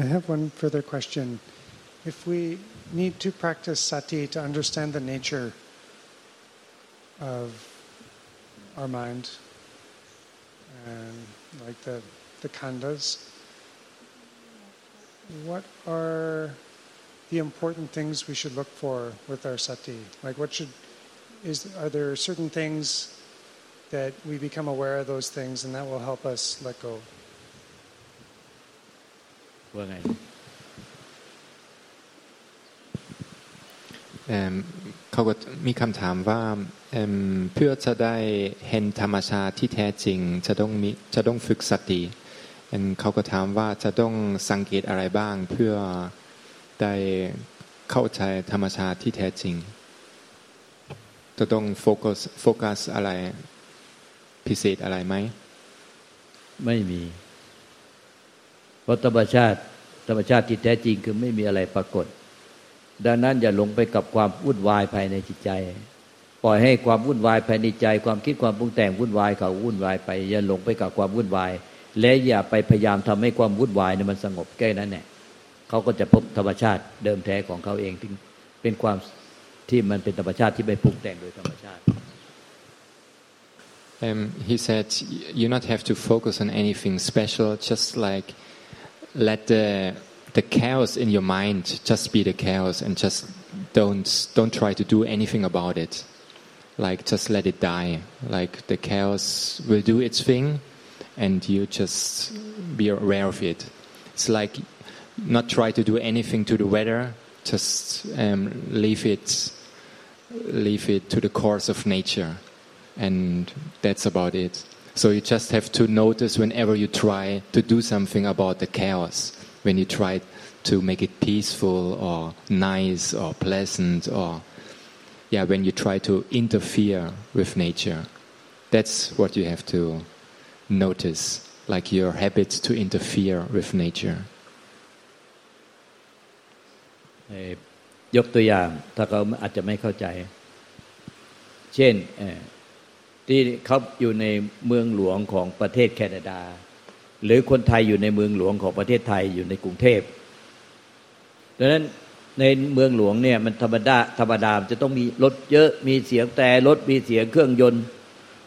I have one further question. If we need to practice sati to understand the nature of our mind, and like the khandhas, what are the important things we should look for with our sati? Like, are there certain things that we become aware of those things, and that will help us let go? Well,เขาก็มีคำถามว่าเพื่อจะได้เห็นธรรมชาติที่แท้จริงจะต้องฝึกสติเขาก็ถามว่าจะต้องสังเกตอะไรบ้างเพื่อได้เข้าใจธรรมชาติที่แท้จริงจะต้องโฟกัสอะไรพิเศษอะไรไหมไม่มีเพราะธรรมชาติที่แท้จริงคือไม่มีอะไรปรากฏดังนั้นอย่าหลงไปกับความวุ่นวายภายในจิตใจปล่อยให้ความวุ่นวายภายในใจความคิดความปรุงแต่งวุ่นวายเขาวุ่นวายไปอย่าหลงไปกับความวุ่นวายและอย่าไปพยายามทำให้ความวุ่นวายเนี่ยมันสงบแค่นั้นแหละเขาก็จะพบธรรมชาติเดิมแท้ของเขาเองที่เป็นความที่มันเป็นธรรมชาติที่ไม่ปรุงแต่งโดยธรรมชาติ He said you not have to focus on anything special just like let the chaos in your mind just be the chaos and just don't try to do anything about it like just let it die like the chaos will do its thing and you just be aware of it it's like not try to do anything to the weather just leave it to the course of nature and that's about it so you just have to notice whenever you try to do something about the chaos when you try to make it peaceful or nice or pleasant or when you try to interfere with nature that's what you have to notice like your habit to interfere with natureยกตัวอย่างถ้าเขาอาจจะไม่เข้าใจเช่นที่เขาอยู่ในเมืองหลวงของประเทศแคนาดาหรือคนไทยอยู่ในเมืองหลวงของประเทศไทยอยู่ในกรุงเทพดังนั้นในเมืองหลวงเนี่ยมันธรรมดาจะต้องมีรถเยอะมีเสียงแต่รถมีเสียงเครื่องยนต์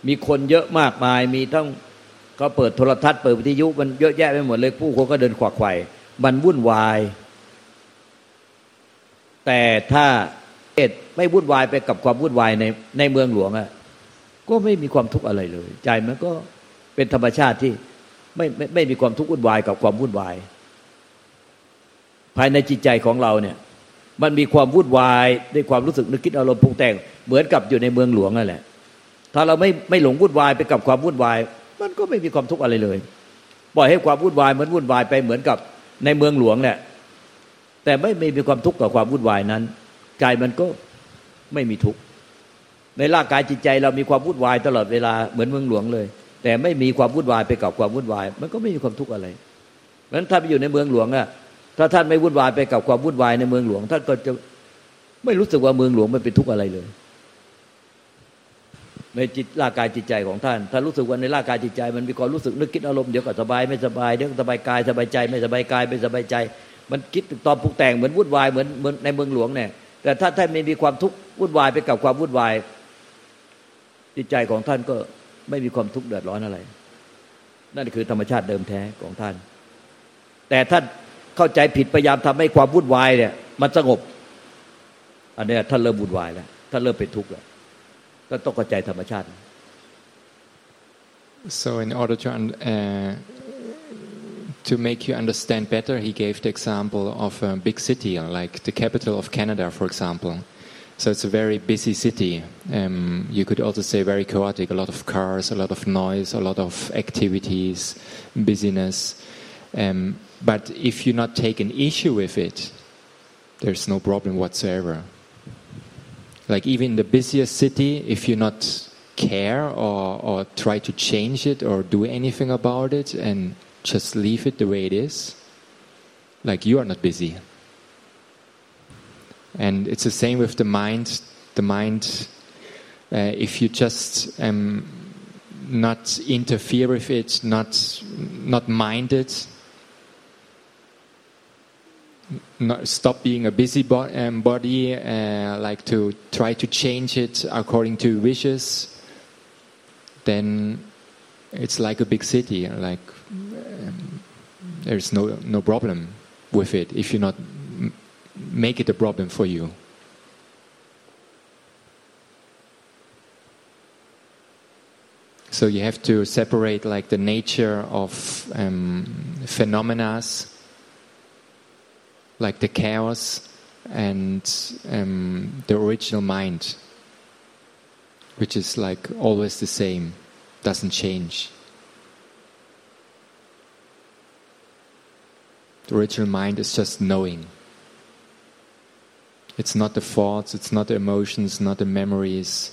มีคนเยอะมากมายมีทั้งเขาเปิดโทรทัศน์เปิดวิทยุมันเยอะแยะไปหมดเลยผู้คนก็เดินขวักไขว่มันวุ่นวายแต่ถ้าเอ็ดไม่วุ่นวายไปกับความวุ่นวายในเมืองหลวงอ่ะก็ไม่มีความทุกข์อะไรเลยใจมันก็เป็นธรรมชาติที่ไม่มีความทุกข์วุ่นวายกับความวุ่นวายภายในจิตใจของเราเนี่ยมันมีความวุ่นวายด้วยความรู้สึกนึกคิดอารมณ์ปรุงแต่งเหมือนกับอยู่ในเมืองหลวงนั่นแหละถ้าเราไม่หลงวุ่นวายไปกับความวุ่นวายมันก็ไม่มีความทุกข์อะไรเลยปล่อยให้ความวุ่นวายมันวุ่นวายไปเหมือนกับในเมืองหลวงเนี่ยแต่ไม่มีความทุกข์กับความวุ่นวายนั้นกายมันก็ไม่มีทุกข์ในร่างกายจิตใจเรามีความวุ่นวายตลอดเวลาเหมือนเมืองหลวงเลยแต่ไม่มีความวุ่นวายไปกับความวุ่นวายมันก็ไม่มีความทุกข์อะไรเพราะฉะนั้นถ้าไปอยู่ในเมืองหลวงอ่ะถ้าท่านไม่วุ่นวายไปกับความวุ่นวายในเมืองหลวงท่านก็จะไม่รู้สึกว่าเมืองหลวงมันเป็นทุกข์อะไรเลยในจิตร่างกายจิตใจของท่านถ้ารู้สึกว่าในร่างกายจิตใจมันมีความรู้สึกนึกคิดอารมณ์เดี๋ยวก็สบายไม่สบายเดี๋ยวก็สบายกายสบายใจไม่สบายกายไม่สบายใจมันคิดตอนปรุงแต่งเหมือนวุ่นวายเหมือนในเมืองหลวงเนี่ยแต่ถ้าท่านไม่มีความทุกข์วุ่นวายไปกับความวุ่นวายจิตใจของท่านก็ไม่มีความทุกข์เดือดร้อนอะไรนั่นคือธรรมชาติเดิมแท้ของท่านแต่ท่านเข้าใจผิดพยายามทำให้ความวุ่นวายเนี่ยมันสงบอันนี้ท่านเริ่มวุ่นวายแล้วท่านเริ่มเป็นทุกข์แล้วก็ต้องเข้าใจธรรมชาติ so in order to make you understand better he gave the example of a big city like the capital of Canada for example so it's a very busy city you could also say very chaotic a lot of cars a lot of noise a lot of activities busyness but if you not take an issue with it there's no problem whatsoever like even the busiest city if you not care or try to change it or do anything about it and just leave it the way it is like you are not busy and it's the same with the mind if you just not interfere with it not mind it not stop being a busybody and like to try to change it according to wishes, then it's like a big city. Like there's no problem with it if you not make it a problem for you.So you have to separate like the nature of phenomena, like the chaos and the original mind, which is like always the same, doesn't change. The original mind is just knowing. It's not the thoughts, it's not the emotions, not the memories,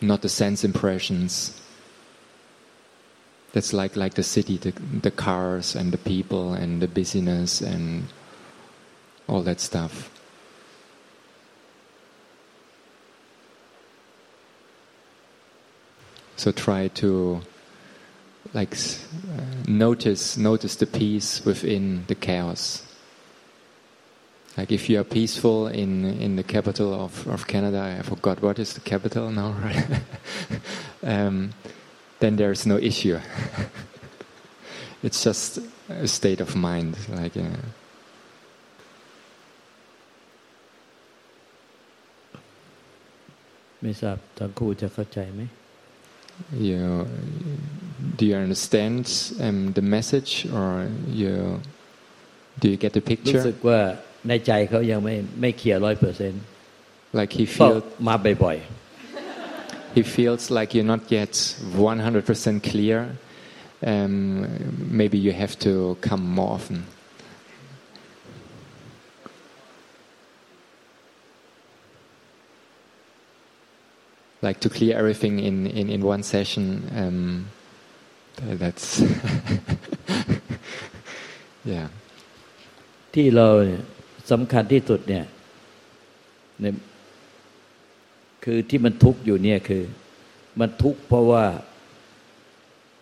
not the sense impressions.That's like the city, the cars and the people and the busyness and all that stuff. So try to like notice the peace within the chaos. Like if you are peaceful in the capital of Canada, I forgot what is the capital now, right? Then there is no issue. It's just a state of mind. Like, do you understand the message, or do you get the picture? รู้สึกว่าในใจเขายังไม่เคลียร์ 100% Like he feels มาบ่อยHe feels like you're not yet 100% clear. Maybe you have to come more often. to clear everything in one session. That's yeah. ที่เราสำคัญที่สุดเนี่ยคือที่มันทุกข์อยู่เนี่ยคือมันทุกข์เพราะว่า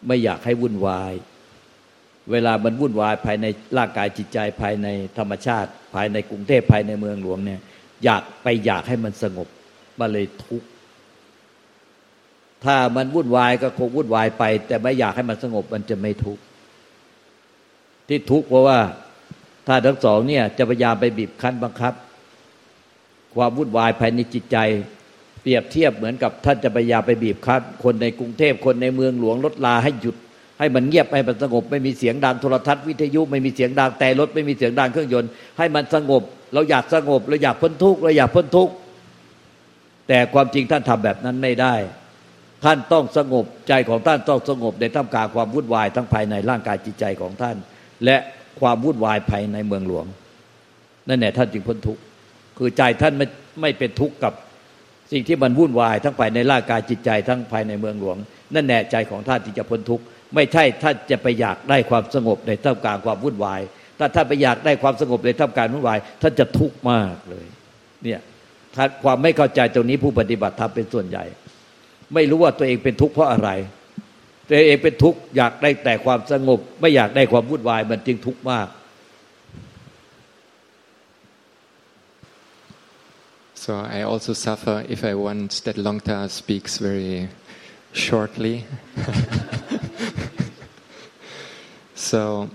ไม่อยากให้วุ่นวายเวลามันวุ่นวายภายในร่างกายจิตใจภายในธรรมชาติภายในกรุงเทพภายในเมืองหลวงเนี่ยอยากให้มันสงบมันเลยทุกข์ถ้ามันวุ่นวายก็คงวุ่นวายไปแต่ไม่อยากให้มันสงบมันจะไม่ทุกข์ที่ทุกข์เพราะว่าถ้าทั้งสองเนี่ยจะพยายามไปบีบคั้นบังคับความวุ่นวายภายในจิตใจเปรียบเทียบเหมือนกับท่านจะพยายามไปบีบคั้นคนในกรุงเทพคนในเมืองหลวงรถลาให้หยุดให้มันเงียบให้มันสงบไม่มีเสียงดังโทรทัศน์วิทยุไม่มีเสียงดังแต่รถไม่มีเสียงดังเครื่องยนต์ให้มันสงบเราอยากสงบเราอยากพ้นทุกข์เราอยากพ้นทุกข์แต่ความจริงท่านทำแบบนั้นไม่ได้ท่านต้องสงบใจของท่านต้องสงบในท่ามกลางความวุ่นวายทั้งภายในร่างกายจิตใจของท่านและความวุ่นวายภายในเมืองหลวงนั่นแหละท่านจึงพ้นทุกข์คือใจท่านไม่เป็นทุกข์กับสิ่งที่มันวุ่นวายทั้งภายในร่างกายจิตใจทั้งภายในเมืองหลวงนั่นแน่ใจของท่านที่จะพ้นทุกข์ไม่ใช่ท่านจะไปอยากได้ความสงบในท่ามกลางความวุ่นวายถ้าท่านไปอยากได้ความสงบในท่ามกลางวุ่นวายท่านจะทุกข์มากเลยเนี่ยความไม่เข้าใจตรงนี้ผู้ปฏิบัติธรรมเป็นส่วนใหญ่ไม่รู้ว่าตัวเองเป็นทุกข์เพราะอะไรตัวเองเป็นทุกข์อยากได้แต่ความสงบไม่อยากได้ความวุ่นวายมันจึงทุกข์มากSo I also suffer if I want that Longta speaks very shortly. So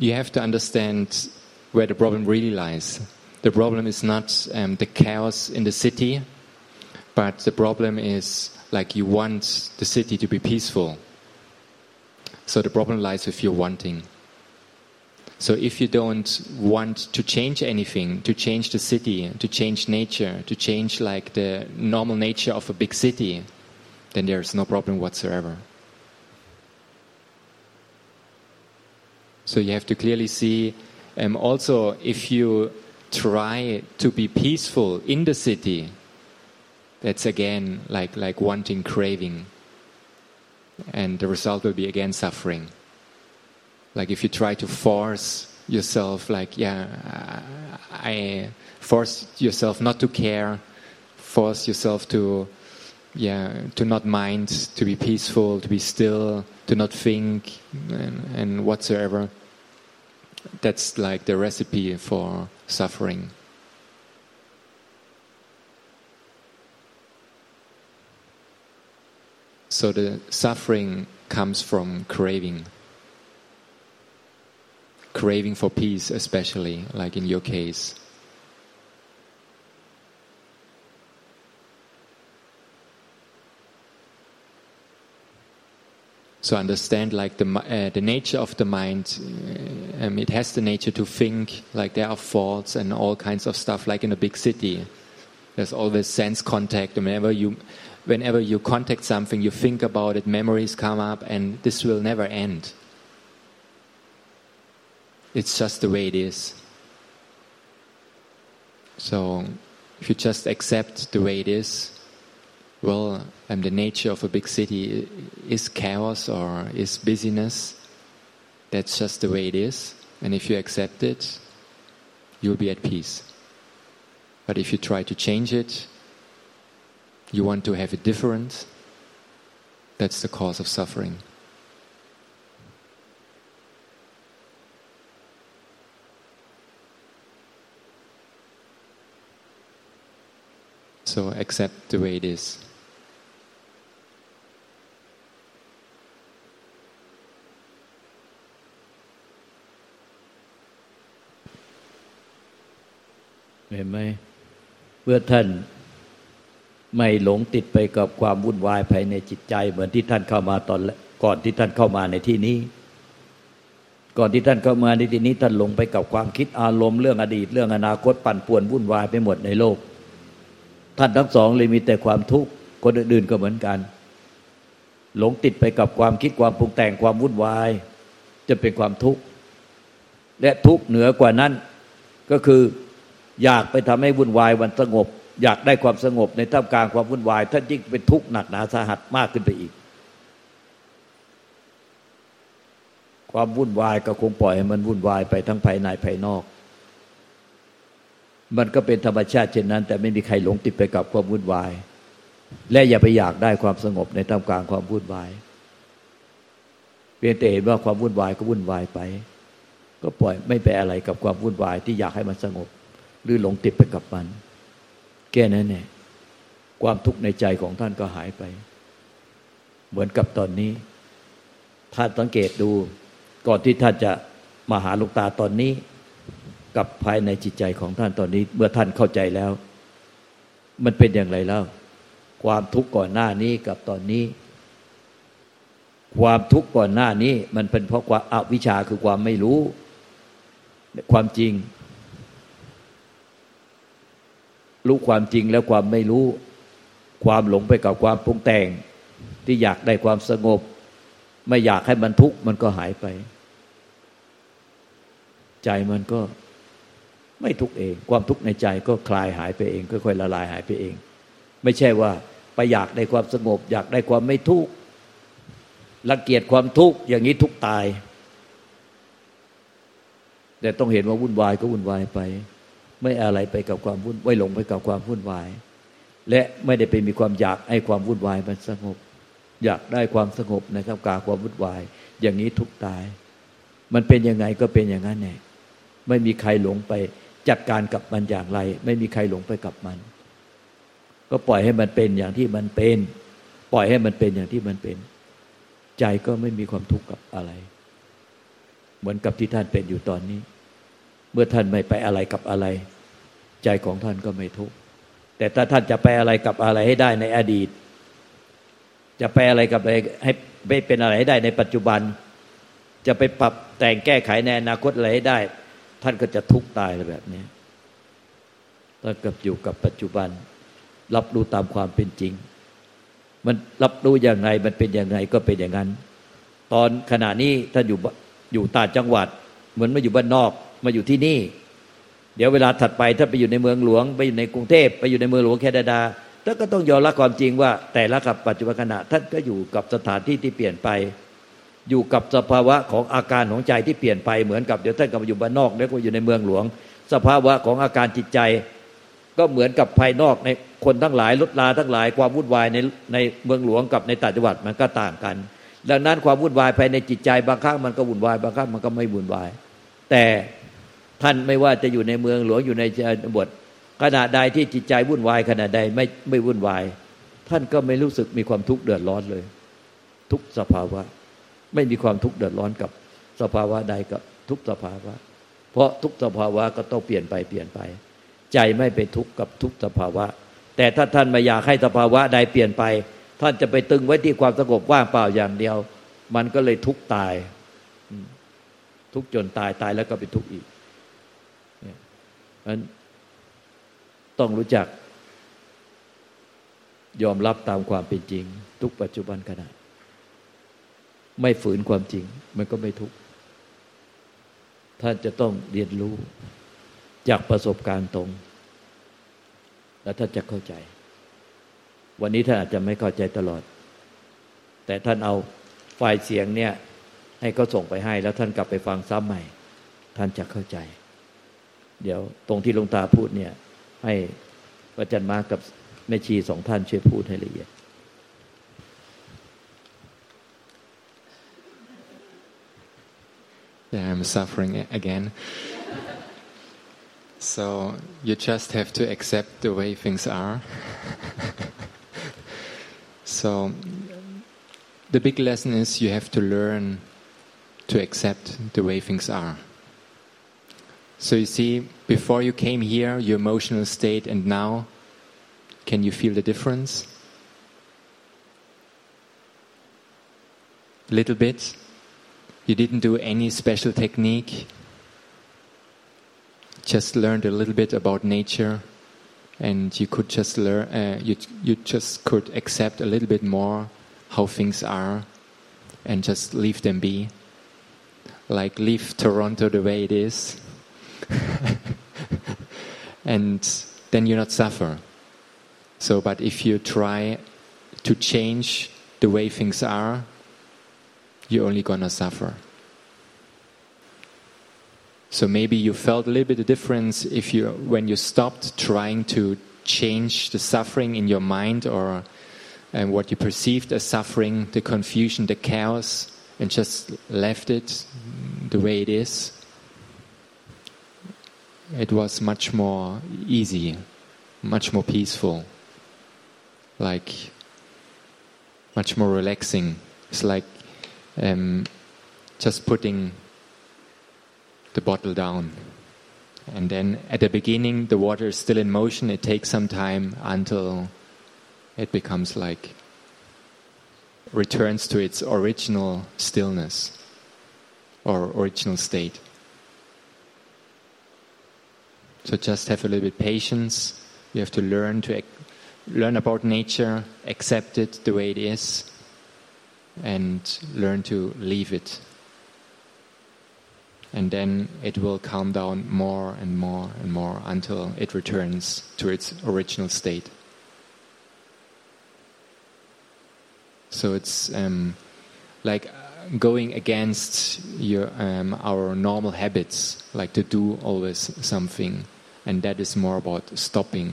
you have to understand where the problem really lies. The problem is not the chaos in the city, but the problem is like you want the city to be peaceful. So the problem lies with your wanting.So if you don't want to change anything, to change the city, to change nature, to change like the normal nature of a big city, then there is no problem whatsoever. So you have to clearly see, also if you try to be peaceful in the city, that's again like wanting, craving, and the result will be again suffering.Like if you try to force yourself, I force yourself not to care, force yourself to not mind, to be peaceful, to be still, to not think, and whatsoever. That's like the recipe for suffering. So the suffering comes from craving. Craving for peace especially, like in your case. So understand like the nature of the mind, it has the nature to think, like there are faults and all kinds of stuff, like in a big city. There's always sense contact. Whenever you contact something, you think about it, memories come up, and this will never end. It's just the way it is. So if you just accept the way it is, well, the nature of a big city is chaos or is busyness. That's just the way it is. And if you accept it, you'll be at peace. But if you try to change it, you want to have it different, that's the cause of suffering. So accept the way it is.เห็นไหมเพื่อท่านไม่หลงติดไปกับความวุ่นวายภายในจิตใจเหมือนที่ท่านเข้ามาตอนก่อนที่ท่านเข้ามาในที่นี้ก่อนที่ท่านเข้ามาในที่นี้ท่านหลงไปกับความคิดอารมณ์เรื่องอดีตเรื่องอนาคตปั่นป่วนวุ่นวายไปหมดในโลกท่านทั้งสองเลยมีแต่ความทุกข์คนอื่นๆก็เหมือนกันหลงติดไปกับความคิดความปรุงแต่งความวุ่นวายจะเป็นความทุกข์และทุกข์เหนือกว่านั้นก็คืออยากไปทำให้วุ่นวายวันสงบอยากได้ความสงบในท่ามกลางความวุ่นวายท่านยิ่งเป็นทุกข์หนักหนาสาหัสมากขึ้นไปอีกความวุ่นวายก็คงปล่อยให้มันวุ่นวายไปทั้งภายในภายนอกมันก็เป็นธรรมชาติเช่นนั้นแต่ไม่มีใครหลงติดไปกับความวุ่นวายและอย่าไปอยากได้ความสงบในท่ามกลางความวุ่นวายเพียงแต่เห็นว่าความวุ่นวายก็วุ่นวายไปก็ปล่อยไม่ไปอะไรกับความวุ่นวายที่อยากให้มันสงบหรือหลงติดไปกับมันแค่นั้นแหละความทุกข์ในใจของท่านก็หายไปเหมือนกับตอนนี้ท่านสังเกตดูก่อนที่ท่านจะมาหาหลวงตาตอนนี้กับภายในจิตใจของท่านตอนนี้เมื่อท่านเข้าใจแล้วมันเป็นอย่างไรแล้วความทุกข์ก่อนหน้านี้กับตอนนี้ความทุกข์ก่อนหน้านี้มันเป็นเพราะความอวิชชาคือความไม่รู้ความจริงรู้ความจริงแล้วความไม่รู้ความหลงไปกับความปรุงแต่งที่อยากได้ความสงบไม่อยากให้มันทุกข์มันก็หายไปใจมันก็ไม่ทุกข์เองความทุกข์ในใจก็คลายหายไปเองค่อยๆละลายหายไปเองไม่ใช่ว่าไปอยากได้ความสงบอยากได้ความไม่ทุกข์รังเกียจความทุกข์อย่างนี้ทุกตายแต่ต้องเห็นว่าวุ่นวายก็วุ่นวายไปไม่อะไรไปกับความวุ่นไม่หลงไปกับความวุ่นวายและไม่ได้ไปมีความอยากให้ความวุ่นวายมันสงบอยากได้ความสงบในท่ามกลางความวุ่นวายอย่างนี้ทุกตายมันเป็นยังไงก็เป็นอย่างนั้นแหละไม่มีใครหลงไปจัดการกับมันอย่างไรไม่มีใครหลงไปกับมันก็ปล่อยให้มันเป็นอย่างที่มันเป็นปล่อยให้มันเป็นอย่างที่มันเป็นใจก็ไม่มีความทุกข์กับอะไรเหมือนกับที่ท่านเป็นอยู่ตอนนี้เมื่อท่านไม่ไปอะไรกับอะไรใจของท่านก็ไม่ทุกข์แต่ถ้าท่านจะไปอะไรกับอะไรให้ได้ในอดีตจะไปอะไรกับอะไรให้ไม่เป็นอะไรให้ได้ในปัจจุบันจะไปปรับแต่งแก้ไขในอนาคตอะไรให้ได้ท่านก็จะทุกข์ตายอะไรแบบนี้ท่านกับอยู่กับปัจจุบันรับรู้ตามความเป็นจริงมันรับรู้อย่างไรมันเป็นอย่างไรก็เป็นอย่างนั้นตอนขณะนี้ท่านอยู่ต่างจังหวัดเหมือนมาอยู่บ้านนอกมาอยู่ที่นี่เดี๋ยวเวลาถัดไปถ้าไปอยู่ในเมืองหลวงไปอยู่ในกรุงเทพไปอยู่ในเมืองหลวงแคนาดาท่านก็ต้องยอมรับความจริงว่าแต่ละกับปัจจุบันขณะท่านก็อยู่กับสถานที่ที่เปลี่ยนไปอยู่กับสภาวะของอาการของใจที่เปลี่ยนไปเหมือนกับเดี๋ยวท่านกลับมาอยู่บ้านนอกแล้วก็อยู่ในเมืองหลวงสภาวะของอาการจิตใจก็เหมือนกับภายนอกในคนทั้งหลายลดลาทั้งหลายความวุ่นวายในเมืองหลวงกับในต่างจังหวัดมันก็ต่างกันดังนั้นความวุ่นวายภายในจิตใจบางครั้งมันก็วุ่นวายบางครั้งมันก็ไม่วุ่นวาย แต่ท่านไม่ว่าจะอยู่ในเมืองหลวงอยู่ในชนบทขณะใดที่จิตใจวุ่นวายขณะใดไม่วุ่นวายท่านก็ไม่รู้สึกมีความทุกข์เดือดร้อนเลยทุกสภาวะไม่มีความทุกข์เดือดร้อนกับสภาวะใดกับทุกสภาวะเพราะทุกสภาวะก็ต้องเปลี่ยนไปใจไม่ไปทุกข์กับทุกสภาวะแต่ถ้าท่านไม่อยากให้สภาวะใดเปลี่ยนไปท่านจะไปตึงไว้ที่ความสงบว่างเปล่าอย่างเดียวมันก็เลยทุกข์ตายทุกข์จนตายแล้วก็เป็นทุกข์อีกเนี่ยงั้นต้องรู้จักยอมรับตามความเป็นจริงทุกปัจจุบันขณะไม่ฝืนความจริงมันก็ไม่ทุกข์ท่านจะต้องเรียนรู้จากประสบการณ์ตรงและท่านจะเข้าใจวันนี้ท่านอาจจะไม่เข้าใจตลอดแต่ท่านเอาไฟล์เสียงเนี่ยให้เขาส่งไปให้แล้วท่านกลับไปฟังซ้ำใหม่ท่านจะเข้าใจเดี๋ยวตรงที่หลวงตาพูดเนี่ยให้พระอาจารย์มากับแม่ชีสองท่านช่วยพูดให้ละเอียดYeah, I'm suffering again. So you just have to accept the way things are. So the big lesson is you have to learn to accept the way things are. So you see, before you came here, your emotional state and now, can you feel the difference? A little bit.You didn't do any special technique. Just learned a little bit about nature, and you could just learn. You just could accept a little bit more how things are, and just leave them be. Like leave Toronto the way it is, and then you not suffer. So, but if you try to change the way things are.You're only gonna suffer. So maybe you felt a little bit of difference if you, when you stopped trying to change the suffering in your mind or what you perceived as suffering, the confusion, the chaos, and just left it the way it is. It was much more easy, much more peaceful, like much more relaxing. It's like.Just putting the bottle down, and then at the beginning the water is still in motion. It takes some time until it becomes like returns to its original stillness or original state. So just have a little bit patience. You have to learn about nature, accept it the way it is.And learn to leave it. And then it will calm down more and more and more until it returns to its original state. So it's like going against our normal habits, like to do always something. And that is more about stopping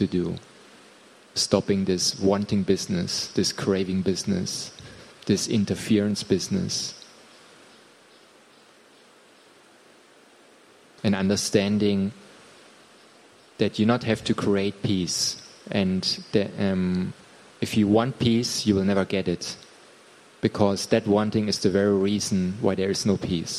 to do.Stopping this wanting business, this craving business, this interference business. And understanding that you not have to create peace. And that, if you want peace, you will never get it. Because that wanting is the very reason why there is no peace.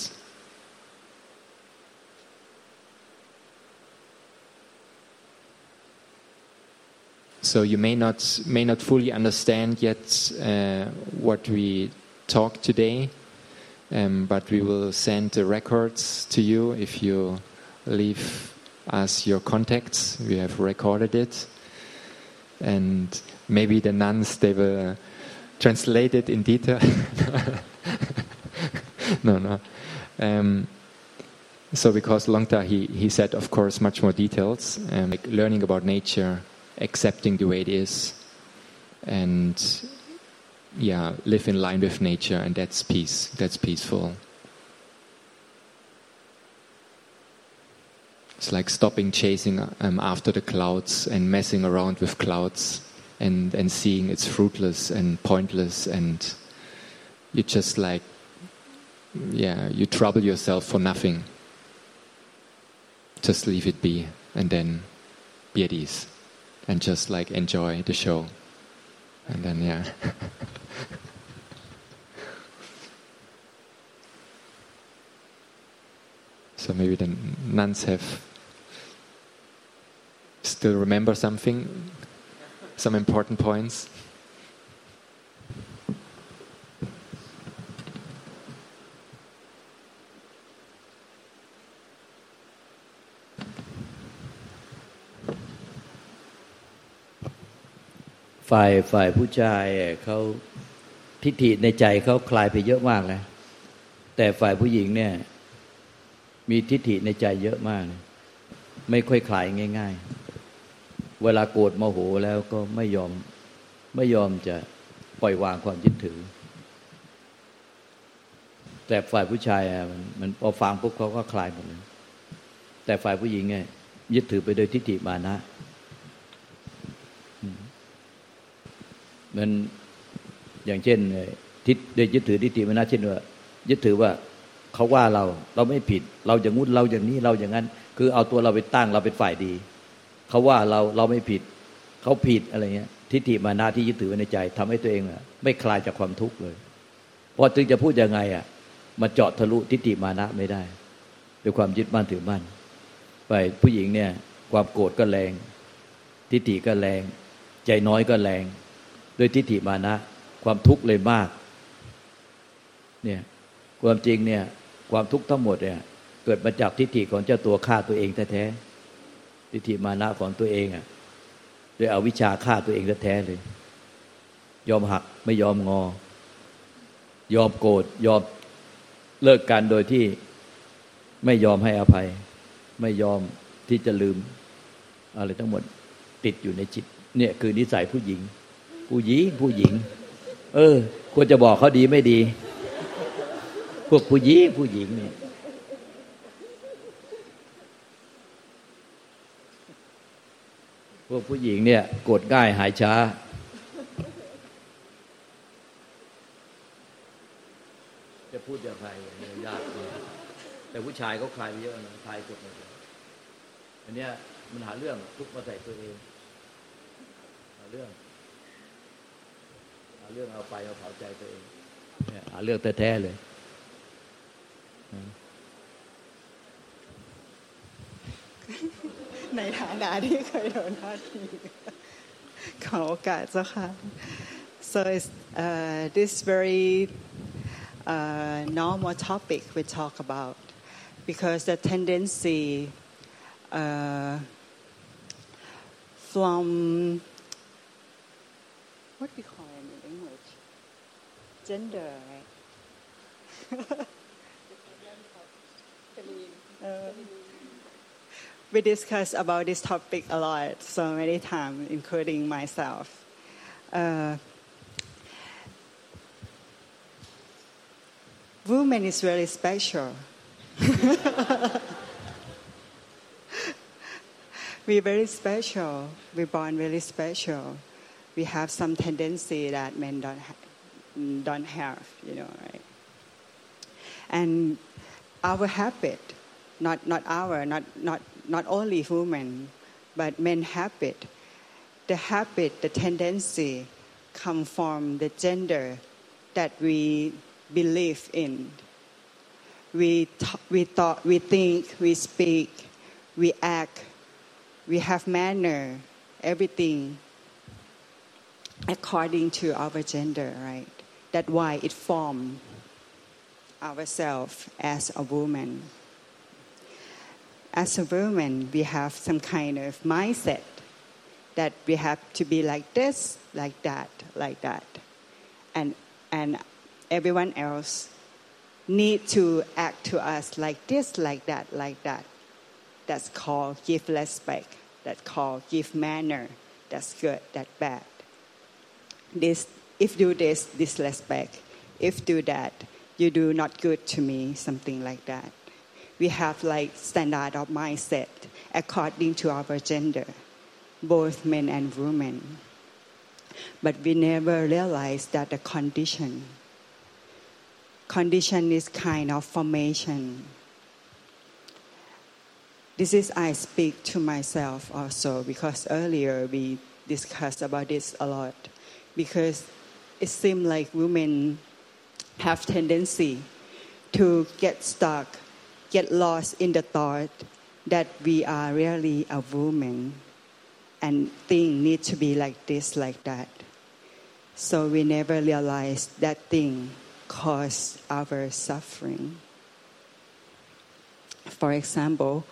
So you may not fully understand yet what we talk today, but we will send the records to you if you leave us your contacts. We have recorded it, and maybe the nuns they will translate it in detail. No. So because Longta he said, of course, much more details, like learning about nature.Accepting the way it is, and live in line with nature, and that's peace. That's peaceful. It's like stopping chasing after the clouds and messing around with clouds, and seeing it's fruitless and pointless, and you just like yeah, you trouble yourself for nothing. Just leave it be and then be at ease and just like enjoy the show. And then yeah. So maybe the nuns have still remember something, some important points.ฝ่ายผู้ชายเขาทิฏฐิในใจเขาคลายไปเยอะมากนะแต่ฝ่ายผู้หญิงเนี่ยมีทิฏฐิในใจเยอะมากนะไม่ค่อยคลายง่ายๆเวลาโกรธโมโหแล้วก็ไม่ยอมจะปล่อยวางความยึดถือแต่ฝ่ายผู้ชายมันพอฟังปุ๊บเขาก็คลายหมดเลยแต่ฝ่ายผู้หญิงเนี่ยยึดถือไปโดยทิฏฐิมานะมันอย่างเช่นทิฏฐิยึดถือทิฏฐิมานะเช่นว่ายึดถือว่าเขาว่าเราไม่ผิดเราอย่างงู้นเราอย่างนี้เราอย่างนั้นคือเอาตัวเราไปตั้งเราเป็นฝ่ายดีเขาว่าเราไม่ผิดเขาผิดอะไรเงี้ยทิฏฐิมานะที่ยึดถือไว้ในใจทำให้ตัวเองไม่คลายจากความทุกข์เลยพอถึงจะพูดยังไงมันเจาะทะลุทิฏฐิมานะไม่ได้ด้วยความยึดมั่นถือมั่นไปผู้หญิงเนี่ยความโกรธก็แรงทิฏฐิก็แรงใจน้อยก็แรงด้วยทิฏฐิมานะความทุกข์เลยมากเนี่ยความจริงเนี่ยความทุกข์ทั้งหมดเนี่ยเกิดมาจากทิฏฐิของเจ้าตัวฆ่าตัวเองแท้ๆทิฏฐิมานะของตัวเองด้วยอวิชชาฆ่าตัวเองแท้ๆเลยยอมหักไม่ยอมงอยอมโกรธยอมเลิกกันโดยที่ไม่ยอมให้อภัยไม่ยอมที่จะลืมอะไรทั้งหมดติดอยู่ในจิตเนี่ยคือนิสัยผู้หญิงควรจะบอกเขาดีไม่ดีพวกผู้หญิงนี่พวกผู้หญิงเนี่ยโกรธง่ายหายช้าจะพูดอย่างไรยากแต่ผู้ชายเขาคลายเยอะนะคลายสุดเลยอันเนี้ยมันหาเรื่องทุกข์มาใส่ตัวเองหาเรื่องเอาไปเอาเผาใจตัวเองเนี่ยหาเรื่องแท้ๆเลยในฐานะที่เคยโดนทอดทิ้งขอโอกาสเจ้าค่ะ so it's this very normal topic we talk about because the tendency from what we call it in English gender right we discuss about this topic a lot so many times including myself woman is really special we're very special we're born really special we have some tendency that men don't have you know right and our habit not only women but men habit the tendency come from the gender that we believe in we thought we think we speak we act we have manner everything according to our gender right that's why it formed ourselves as a woman we have some kind of mindset that we have to be like this like that and everyone else need to act to us like this like that that's called give respect that's called give manner that's good that's bad this if do this disrespect if do that you do not good to me something like that we have like standard of mindset according to our gender both men and women but we never realize that the condition condition is kind of formation. This is I speak to myself also because earlier we discussed about this a lot because it seems like women have tendency to get stuck, get lost in the thought that we are really a woman and things need to be like this, like that. So we never realize that thing cause our suffering. For example,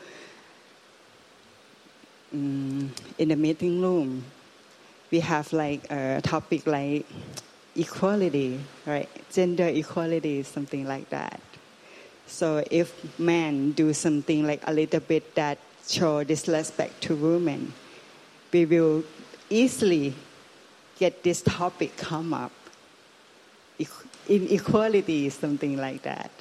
in the meeting room, we have like a topic like equality, right? Gender equality, something like that. So if men do something like a little bit that show disrespect to women, we will easily get this topic come up. Inequality, something like that.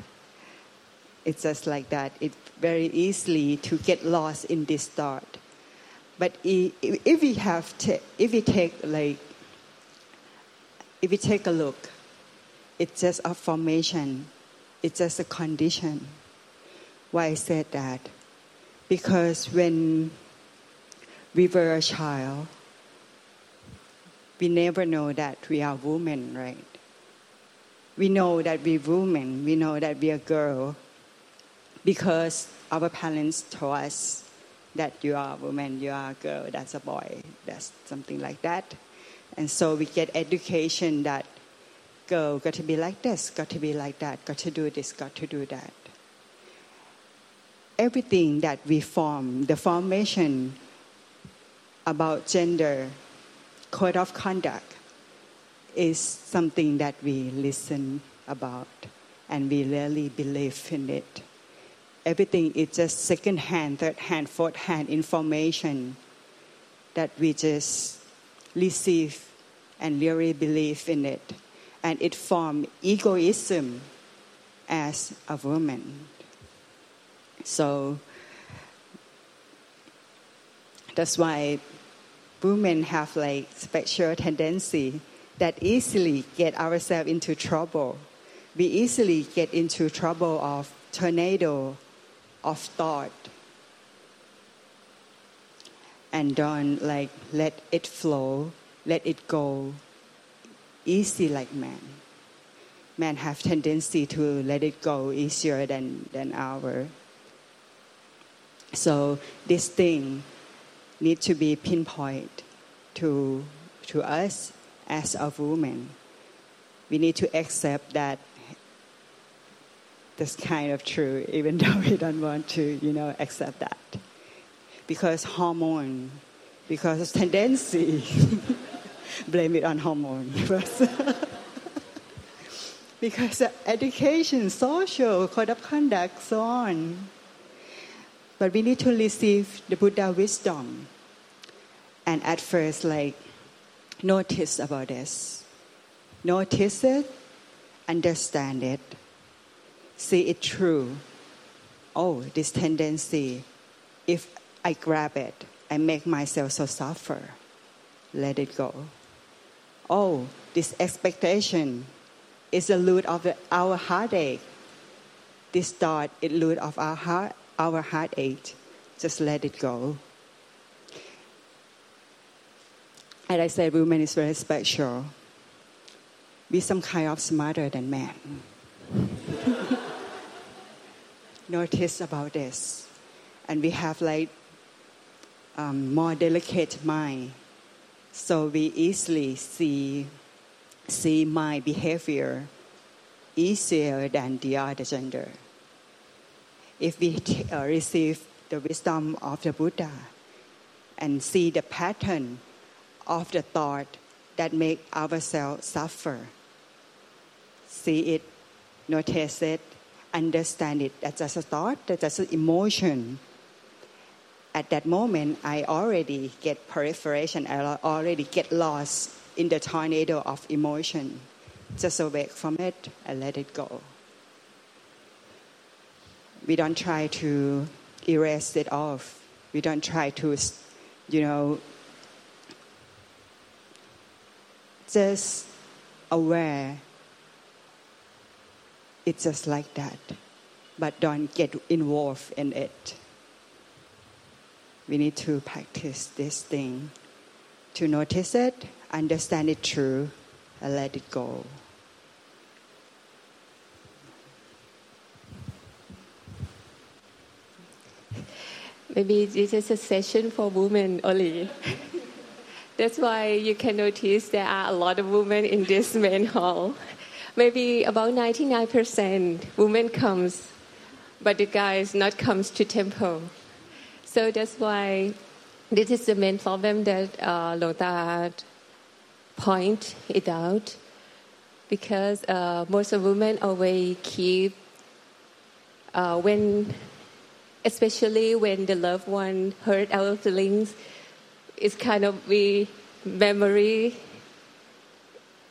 It's just like that. It's very easily to get lost in this thought. But if we take a look, it's just a formation. It's just a condition. Why I said that? Because when we were a child, we never know that we are women, right? We know that we're women. We know that we are girl because our parents told us that you are a woman, you are a girl, that's a boy, that's something like that. And so we get education that girl got to be like this, got to be like that, got to do this, got to do that. Everything that we form, the formation about gender, code of conduct, is something that we listen about and we rarely believe in it. Everything is just second-hand, third-hand, fourth-hand information that we just receive and really believe in it. And it forms egoism as a woman. So that's why women have like special tendency that easily get ourselves into trouble. We easily get into trouble of tornado of thought and don't like let it flow, let it go easy like man. Men have tendency to let it go easier than our. So this thing need to be pinpoint to us as a woman. We need to accept that this kind of true, even though we don't want to, accept that. Because hormone, because tendency, blame it on hormone. Because education, social, code of conduct, so on. But we need to receive the Buddha wisdom. And at first, notice about this. Notice it, understand it. See it true. Oh, this tendency, if I grab it, I make myself so suffer. Let it go. Oh, this expectation is the root of our heartache. This thought is the root of our heartache. Just let it go. As I said, women is very special. We some kind of smarter than men. Notice about this, and we have more delicate mind, so we easily see my behavior easier than the other gender. If we receive the wisdom of the Buddha and see the pattern of the thought that make ourselves suffer, see it, notice it, understand it. That's just a thought, that's just an emotion. At that moment, I already get proliferation. I already get lost in the tornado of emotion. Just awake from it and let it go. We don't try to erase it off. We don't try to, just aware It's just like that. But don't get involved in it. We need to practice this thing. To notice it, understand it through, and let it go. Maybe this is a session for women only. That's why you can notice there are a lot of women in this main hall. Maybe about 99% women comes, but the guys not comes to temple. So that's why this is the main problem that Longta point it out, because most of women always keep especially when the loved one hurt our feelings, it's kind of we memory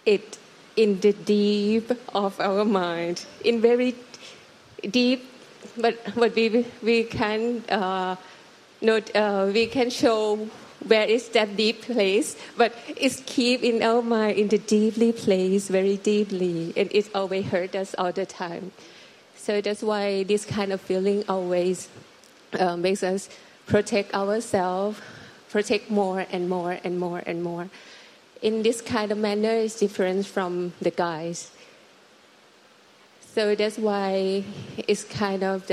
it in the deep of our mind, in very deep. But we can not we can show where is that deep place, but it's keep in our mind in the deeply place, very deeply, and it always hurt us all the time. So that's why this kind of feeling always makes us protect ourselves, protect more and more and more and more. In this kind of manner, it's different from the guys. So that's why it's kind of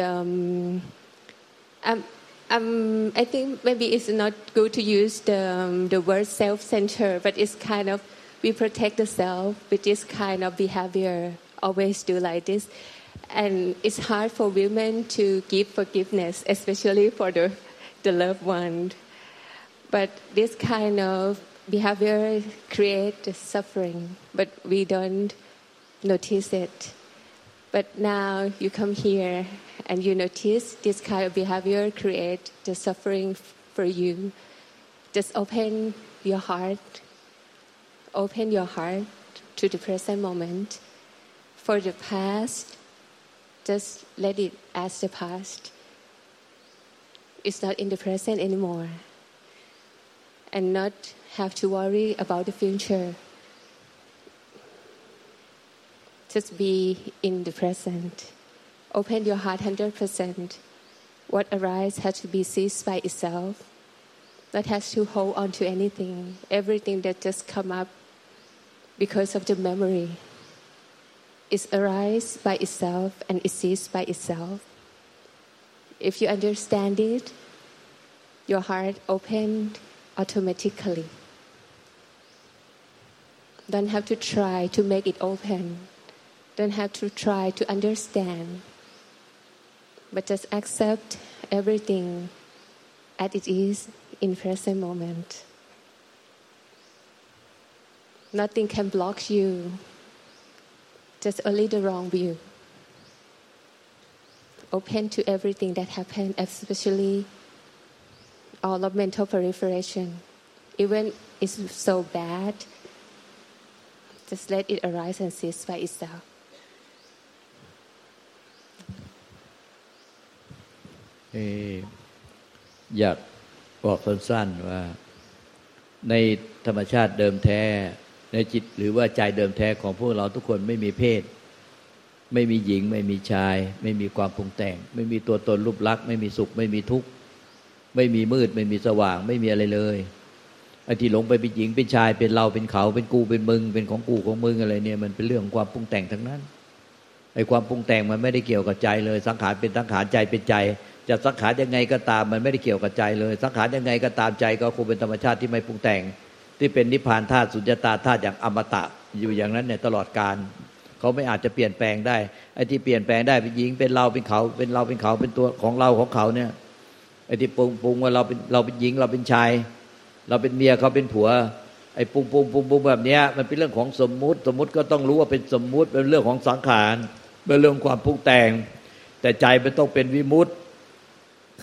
I think maybe it's not good to use the word self-centered, but it's kind of we protect the self with this kind of behavior. Always do like this. And it's hard for women to give forgiveness, especially for the loved one. But this kind of behavior creates suffering, but we don't notice it. But now you come here and you notice this kind of behavior creates the suffering for you. Just open your heart. Open your heart to the present moment. For the past, just let it as the past. It's not in the present anymore. And not have to worry about the future. Just be in the present. Open your heart 100%. What arises has to be seized by itself. Not has to hold on to anything. Everything that just come up because of the memory. It arises by itself and it ceases by itself. If you understand it, your heart opens automatically. Don't have to try to make it open. Don't have to try to understand. But just accept everything as it is in present moment. Nothing can block you. Just only the wrong view. Open to everything that happened, especially all of mental proliferation. Even it's so bad, just let it arise and cease by itself. Hey, อยากบอกสั้นๆว่าในธรรมชาติเดิมแท้ในจิตหรือว่าใจเดิมแท้ของพวกเราทุกคนไม่มีเพศไม่มีหญิงไม่มีชายไม่มีความปรุงแต่งไม่มีตัวตนรูปลักษณ์ไม่มีสุขไม่มีทุกข์ไม่มีมืดไม่มีสว่างไม่มีอะไรเลยไอ้ที่หลงไปเป็นหญิงเป็นชายเป็นเราเป็นเขาเป็นกูเป็นมึงเป็นของกูของมึงอะไรเนี่ยมันเป็นเรื่องของความปรุงแต่งทั้งนั้นไอ้ความปรุงแต่งมันไม่ได้เกี่ยวกับใจเลยสังขารเป็นสังขารใจเป็นใจจะสังขารยังไงก็ตามมันไม่ได้เกี่ยวกับใจเลยสังขารยังไงก็ตามใจก็คงเป็นธรรมชาติที่ไม่ปรุงแต่งที่เป็นนิพพานธาตุสุญญตาธาตุอย่างอมตะอยู่อย่างนั้นเนี่ยตลอดกาลเขาไม่อาจจะเปลี่ยนแปลงได้ไอ้ที่เปลี่ยนแปลงได้เป็นหญิงเป็นเราเป็นเขาเป็นเราเป็นเขาเป็นตัวของเราของเขาเนี่ยไอ้ที่ปรุงว่าเราเป็นหญิงเราเป็นชายเราเป็นเมียเขาเป็นผัวไอ้ปรุงแบบเนี้ยมันเป็นเรื่องของสมมุติก็ต้องรู้ว่าเป็นสมมุติเป็นเรื่องของสังขารเป็นเรื่องความปรุงแต่งแต่ใจมันต้องเป็นวิมุตติ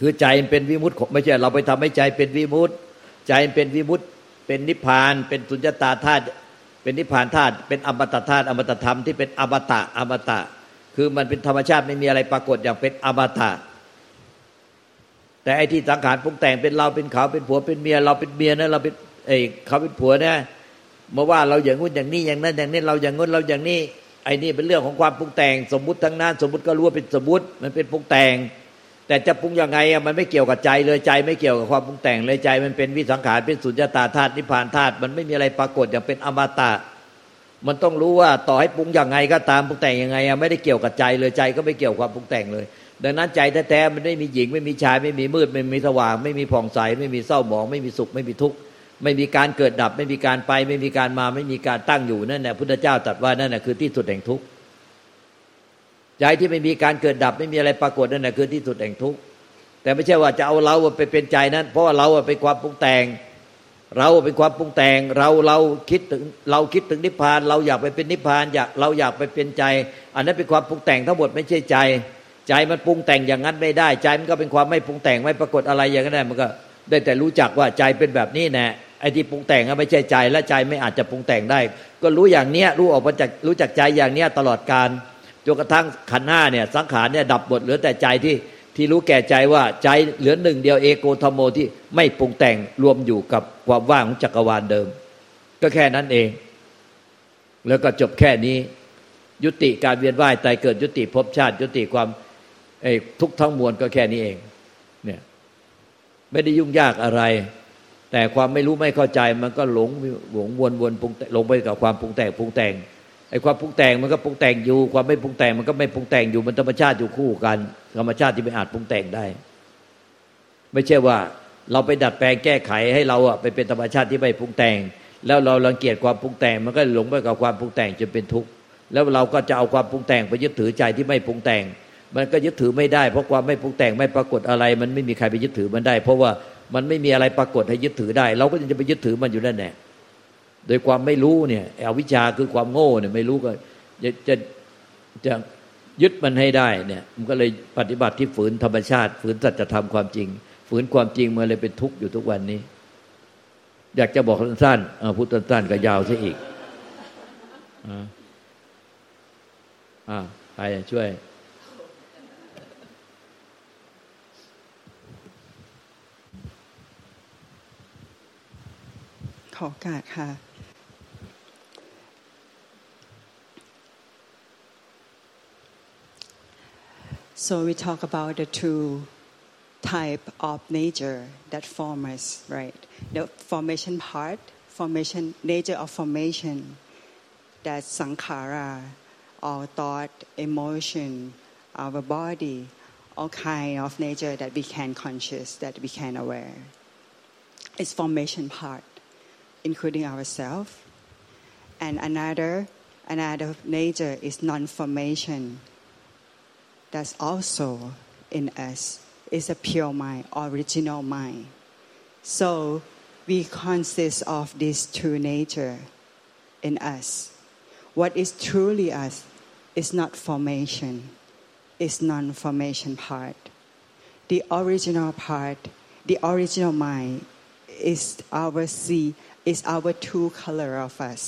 คือใจมันเป็นวิมุตติไม่ใช่เราไปทำให้ใจเป็นวิมุตติใจมันเป็นวิมุตติเป็นนิพพานเป็นสุญญตาธาตุเป็นนิพพานธาตุเป็นอมตะธาตุอมตะธรรมที่เป็นอมตะคือมันเป็นธรรมชาติไม่มีอะไรปรากฏอย่างเป็นอมตะแต่ไอ้ที่สังขารปรุงแต่งเป็นเราเป็นเขาเป็นผัวเป็นเมียเราเป็นเมียนะเราเป็นเขาเป็นผัวนะมาว่าเราอย่างงู้นอย่างนี้อย่างนั้นอย่างนี้เราอย่างงู้นเราอย่างนี้ ไอ้นี่เป็นเรื่องของความปรุงแต่งสมมุติทั้งนั้นสมมุติก็รู้ว่าเป็นสมมุติมันเป็นปรุงแต่งแต่จะปรุงยังไงอ่ะมันไม่เกี่ยวกับใจเลยใจไม่เกี่ยวกับความปรุงแต่งเลยใจมันเป็นวิสังขารเป็นสุญญตาธาตุนิพพานธาตุมันไม่มีอะไรปรากฏอย่างเป็นอมตะมันต้องรู้ว่าต่อให้ปรุงยังไงก็ตามปรุงแต่งยังไงอ่ะไม่ได้เกี่ยวกับใจเลยใจก็ไม่เกี่ยวกับความปรุงแต่งเลยดังนั้นใจแท้ๆมันไม่มีหญิงไม่มีชายไม่มีมืดไม่มีสว่างไม่มีผ่องใสไม่มีเศร้าหมองไม่มีสุขไม่มีทุกข์ไม่มีการเกิดดับไม่มีการไปไม่มีการมาไม่มีการตั้งอยู่นั่นแหละพุทธเจ้าตรัสว่านั่นแหละคือที่สุดแห่งทุกข์ใจที่ไม่มีการเกิดดับไม่มีอะไรปรากฏนั่นแหละคือที่สุดแห่งทุกข์แต่ไม่ใช่ว่าจะเอาเราไปเป็นใจนั้นเพราะว่าเราเป็นความปรุงแต่งเราเป็นความปรุงแต่งเราคิดถึงนิพพานเราอยากไปเป็นนิพพานอยากเราอยากไปเป็นใจอันนั้นเป็นความปรุงแต่งทั้งหมดไม่ใช่ใจใจมันปรุงแต่งอย่างนั้นไม่ได้ใจมันก็เป็นความไม่ปรุงแต่งไม่ปรากฏอะไรอย่างนั้นมันก็ได้แต่รู้จักว่าใจเป็นแบบนี้แน่ไอ้ที่ปรุงแต่งก็ไม่ใช่ใจและใจไม่อาจจะปรุงแต่งได้ก็รู้อย่างเนี้ยรู้ออกมาจากรู้จักใจอย่างเนี้ยตลอดกาลจนกระทั่งขันธ์5เนี่ยสังขารเนี่ยดับหมดเหลือแต่ใจที่รู้แก่ใจว่าใจเหลือหนึ่งเดียวเอโกธโมที่ไม่ปรุงแต่งรวมอยู่กับความว่างของจักรวาลเดิมก็แค่นั้นเองแล้วก็จบแค่นี้ยุติการเวียนว่ายตายเกิดยุติภพชาติยุติความทุกทั้งมวลก็แค่นี้เองเนี่ยไม่ได้ยุ่งยากอะไรแต่ความไม่รู้ไม่เข้าใจมันก็หลงวนปรุงแต่งลงไปกับความปรุงแต่งไอ้ความปรุงแต่งมันก็ปรุงแต่งอยู่ความไม่ปรุงแต่งมันก็ไม่ปรุงแต่งอยู่มันธรรมชาติอยู่คู่กันธรรมชาติที่ไม่อาจปรุงแต่งได้ไม่ใช่ว่าเราไปดัดแปลงแก้ไขให้เราอะไปเป็นธรรมชาติที่ไม่ปรุงแต่งแล้วเรารังเกียจความปรุงแต่งมันก็หลงไปกับความปรุงแต่งจนเป็นทุกข์แล้วเราก็จะเอาความปรุงแต่งไปยึดถือใจที่ไม่ปรุงแต่งมันก็ยึดถือไม่ได้เพราะความไม่ปรุงแต่งไม่ปรากฏอะไรมันไม่มีใครไปยึดถือมันได้เพราะว่ามันไม่มีอะไรปรากฏให้ยึดถือได้เราก็จะไปยึดถือมันอยู่นั่นแหละโดยความไม่รู้เนี่ยอวิชชาคือความโง่เนี่ยไม่รู้ก็จะยึดมันให้ได้เนี่ยมันก็เลยปฏิบัติที่ฝืนธรรมชาติฝืนสัจธรรมความจริงฝืนความจริงมันเลยเป็นทุกข์อยู่ทุกวันนี้อยากจะบอกสั้นๆพูดสั้นๆก็ยาวซะอีกใครช่วยขอโอกาสค่ะSo we talk about the two type of nature that form us, right? The formation part, formation nature of formation, that sankhara, our thought, emotion, our body, all kind of nature that we can conscious, that we can aware. It's formation part, including ourselves. And another nature is non-formation.That's also in us. It's a pure mind, original mind. So we consist of these two nature in us. What is truly us is not formation, it's non-formation part. The original part, the original mind is our true color of us.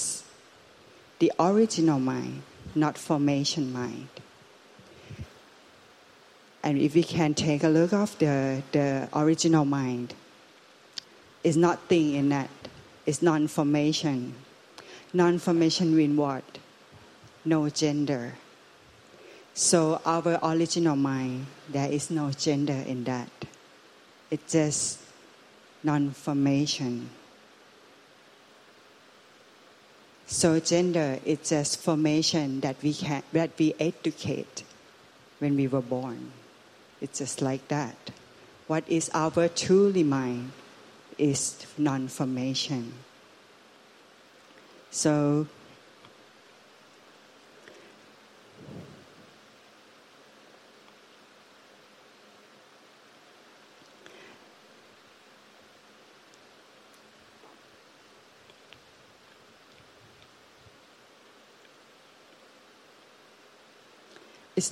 The original mind, not formation mind.And if we can take a look of the original mind, it's not thing in that. It's non-formation. Non-formation means what? No gender. So our original mind, there is no gender in that. It's just non-formation. So gender is just formation that we educate when we were born.It's just like that. What is our truly mind is non-formation. So, it's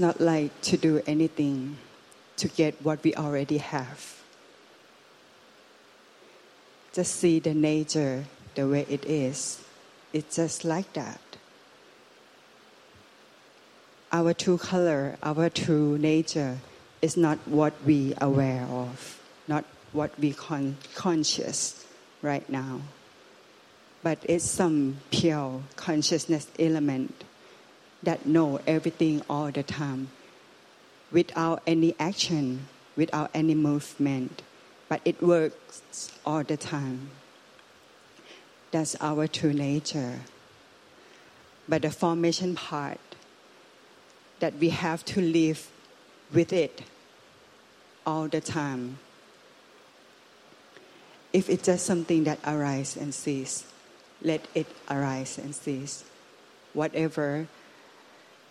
not like to do anything.To get what we already have. Just see the nature the way it is. It's just like that. Our true color, our true nature is not what we aware of, not what we conscious right now. But it's some pure consciousness element that know everything all the time without any action, without any movement, but it works all the time. That's our true nature. But the formation part, that we have to live with it all the time. If it's just something that arises and ceases, let it arise and cease. Whatever,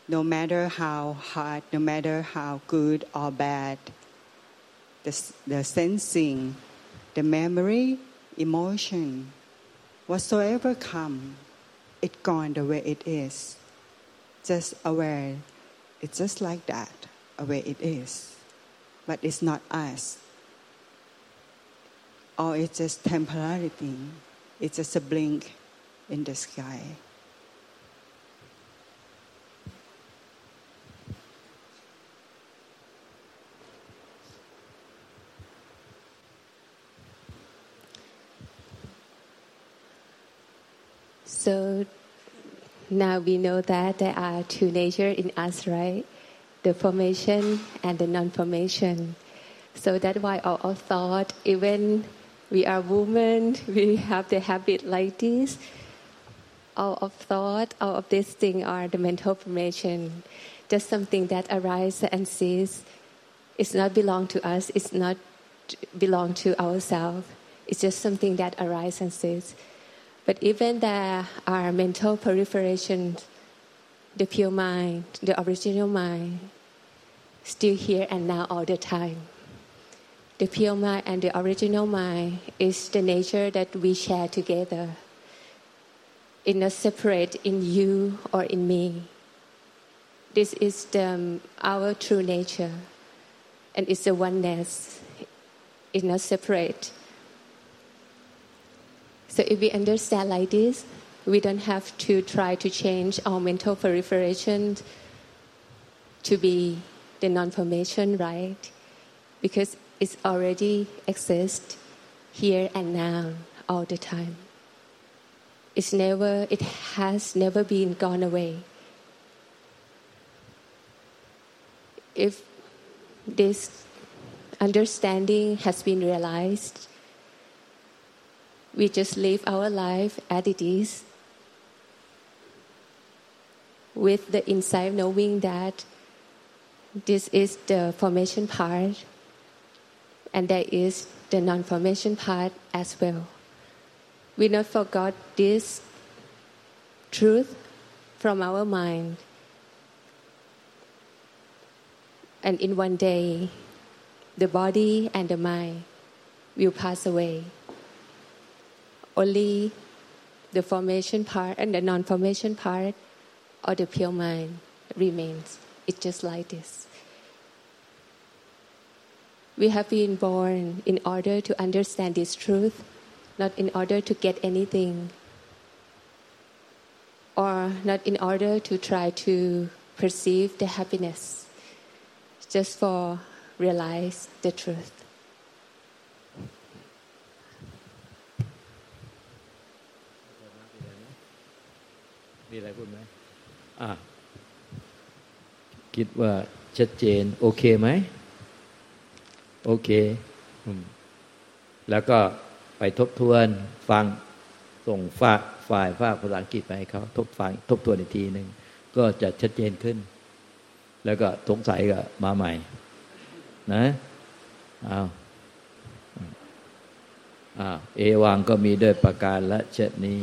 no matter how hard, no matter how good or bad, the sensing, the memory, emotion, whatsoever come, it gone the way it is. Just aware, it's just like that, the way it is. But it's not us. Or it's just temporary thing. It's just a blink in the sky.So now we know that there are two natures in us, right? The formation and the non-formation. So that's why our thought, even we are women, we have the habit like this. All of thought, all of these things are the mental formation. Just something that arises and ceases. It's not belong to us. It's not belong to ourselves. It's just something that arises and ceases.But even there are mental proliferations, the pure mind, the original mind, still here and now all the time. The pure mind and the original mind is the nature that we share together. It's not separate in you or in me. This is our true nature, and it's a oneness. It's not separate.So if we understand like this, we don't have to try to change our mental proliferation to be the non-formation, right? Because it's already exists here and now all the time. It has never been gone away. If this understanding has been realized,We just live our life as it is, with the insight knowing that this is the formation part, and there is the non-formation part as well. We not forgot this truth from our mind, and in one day, the body and the mind will pass away.Only the formation part and the non-formation part or the pure mind remains. It's just like this. We have been born in order to understand this truth, not in order to get anything, or not in order to try to perceive the happiness, just for realize the truth.มีอะไรพูดไหมคิดว่าชัดเจนโอเคไหมโอเคแล้วก็ไปทบทวนฟังส่งฝ่ายภาคภาษาอังกฤษไปให้เขาทบทวนอีกทีหนึ่งก็จะชัดเจนขึ้นแล้วก็สงสัยก็มาใหม่นะเอวังก็มีด้วยประการละชนี